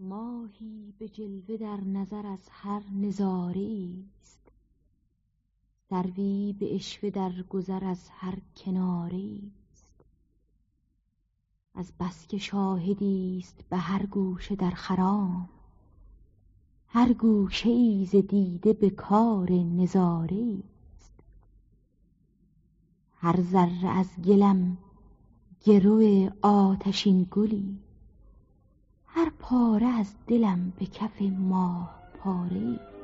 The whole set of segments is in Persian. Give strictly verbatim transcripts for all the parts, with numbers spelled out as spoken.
ماهی به جلوه در نظر از هر نظاره‌ای است، سروی به عشوه در گذر از هر کناره‌ای است. از بس که شاهدی است به هر گوشه در خرام، هر گوشه‌ای ز دیده به کار نظاره‌ای است. هر ذره از گلم گرو آتشین گلی، هر پاره از دلم به کف ماه پاره‌ای است.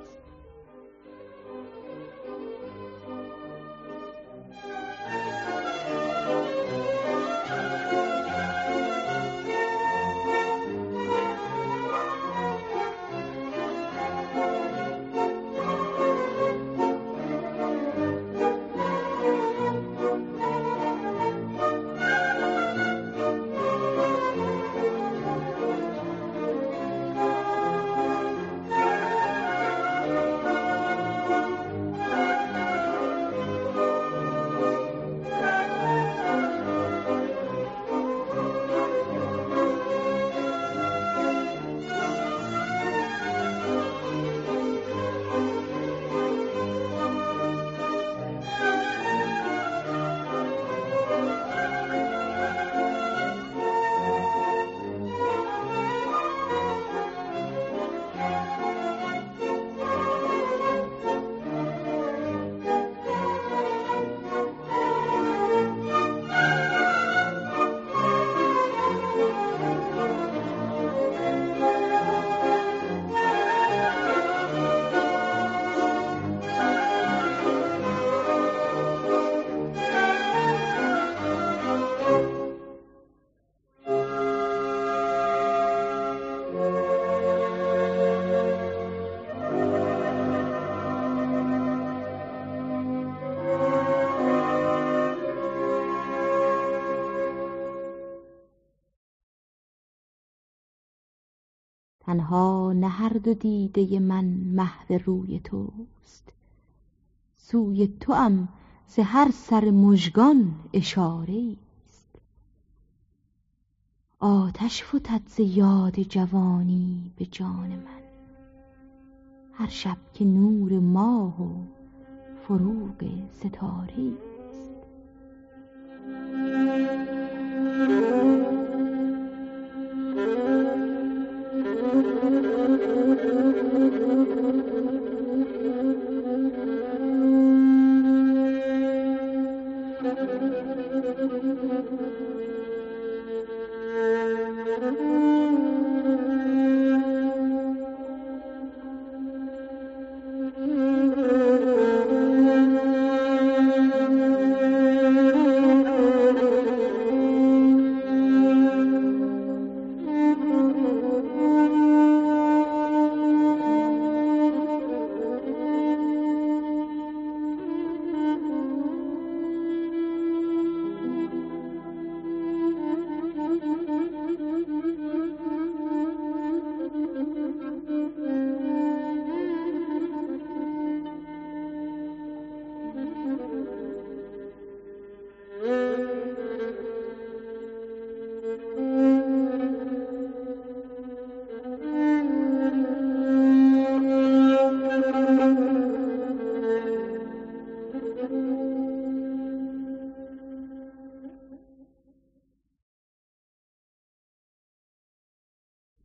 تنها نه هر دو دیده من محو روی توست، سوی توام ز هر سر مژگان اشاره‌ای است. آتش فتد ز یاد جوانی به جان من، هر شب که نور ماه و فروغ ستاره‌ای است.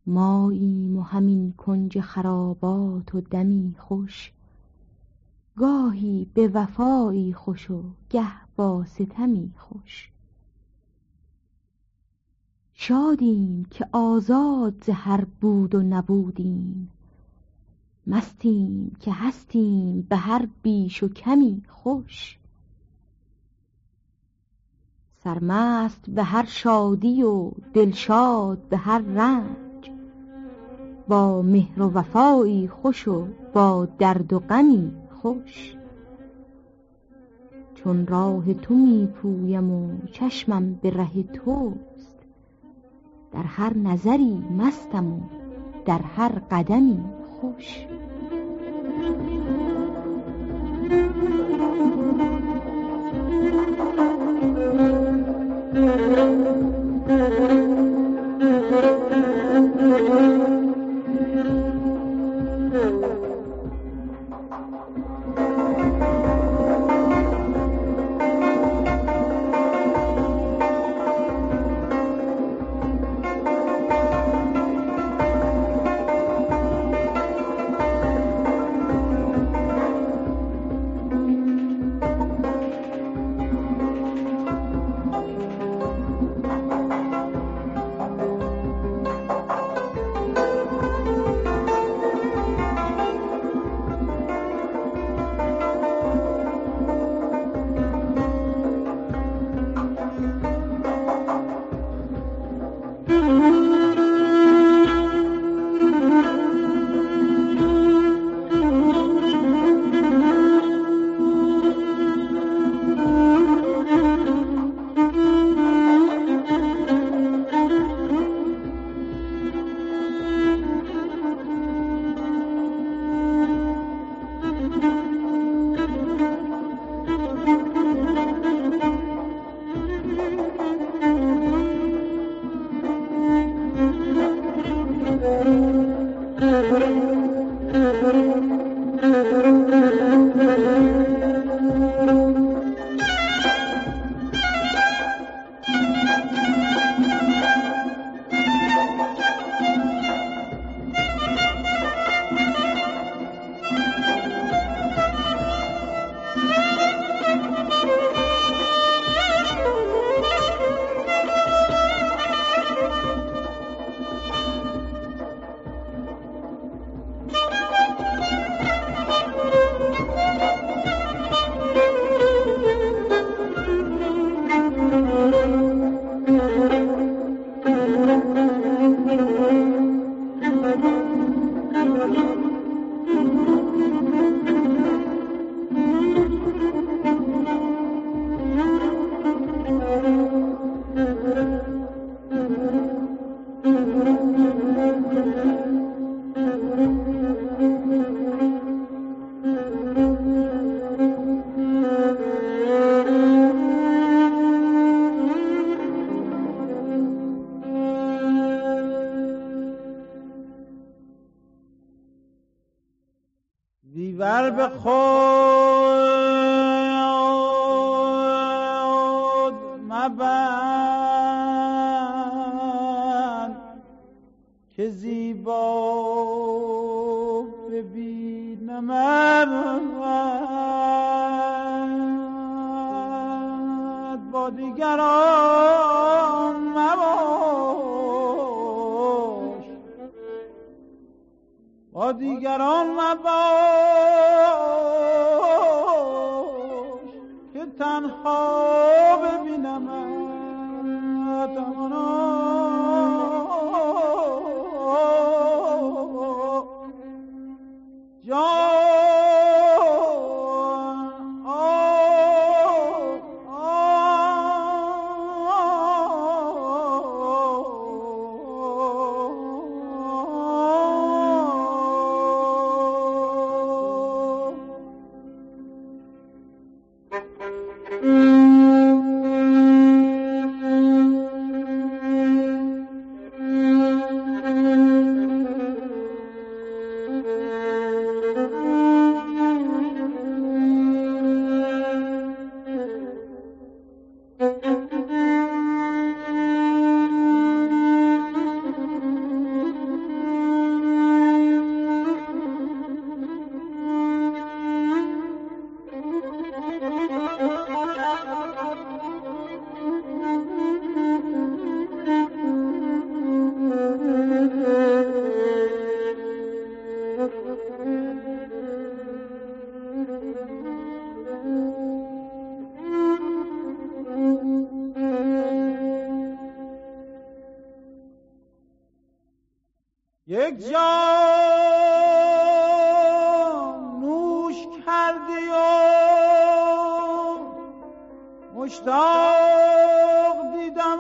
ماییم و همین کنج خرابات و دمی خوش، گاهی به وفایی خوش و گه با ستمی خوش. شادیم که آزاد ز هر بود و نبودیم، مستیم که هستیم به هر بیش و کمی خوش. سرمست به هر شادی و دلشاد به هر رنج، با مهر و وفایی خوش و با درد و غمی خوش. چون راه تو می پویم و چشمم به ره توست، در هر نظری مستم و در هر قدمی خوش. دیور به خود مبند که زیبا ببینم امد با دیگران مباش با دیگران مباش تنها ببینم اتمنا جان یک جام نوش کردی و مشتاق دیدم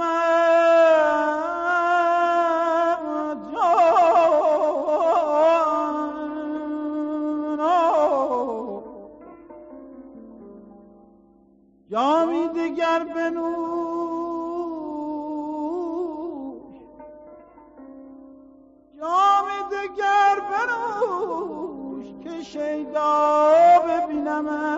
جان جامی دیگر بنوش شیدا ببینم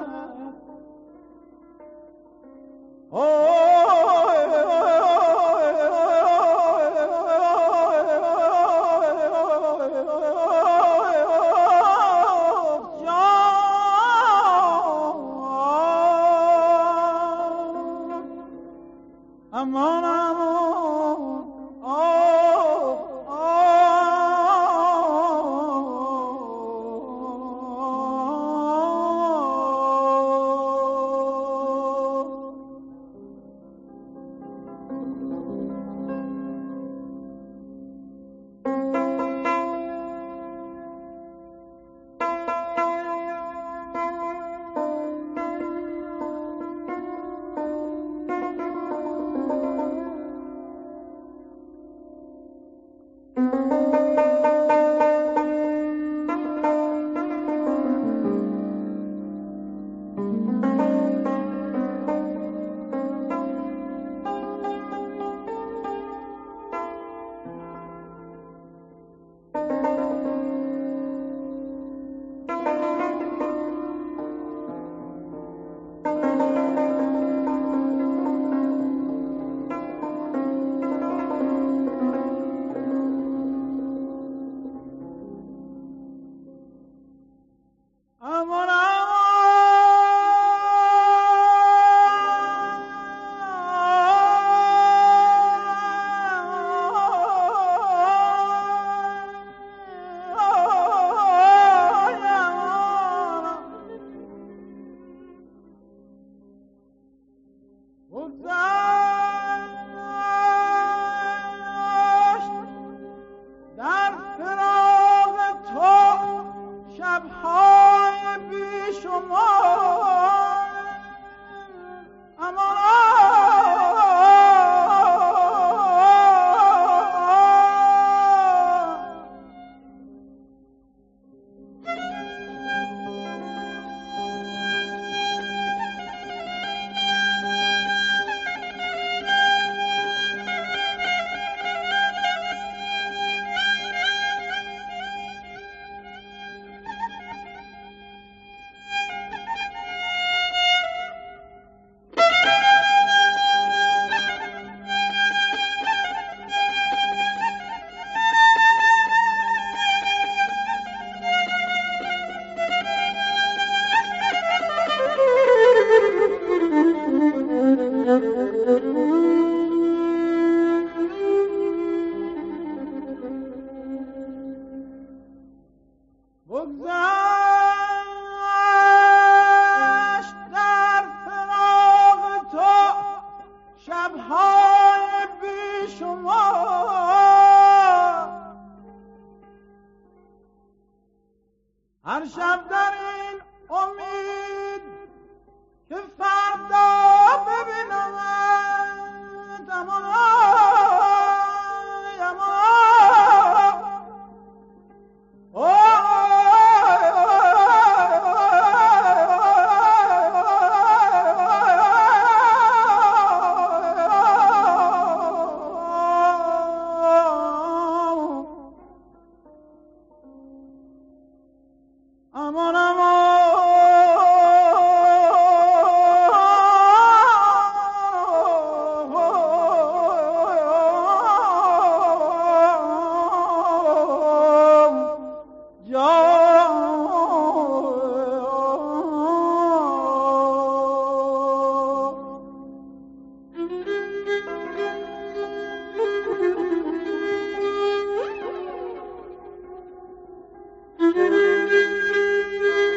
Thank you.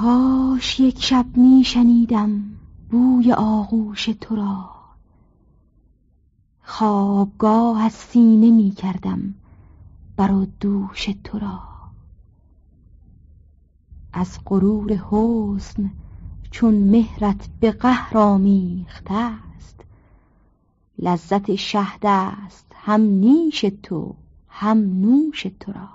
کاش یک شب می شنیدم بوی آغوش تو را، خوابگاه از سینه می کردم بر دوش تو را. از غرور حسن چون مهرت به قهر آمیخته است، لذت شهد است هم نیش تو هم نوش تو را.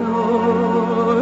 Oh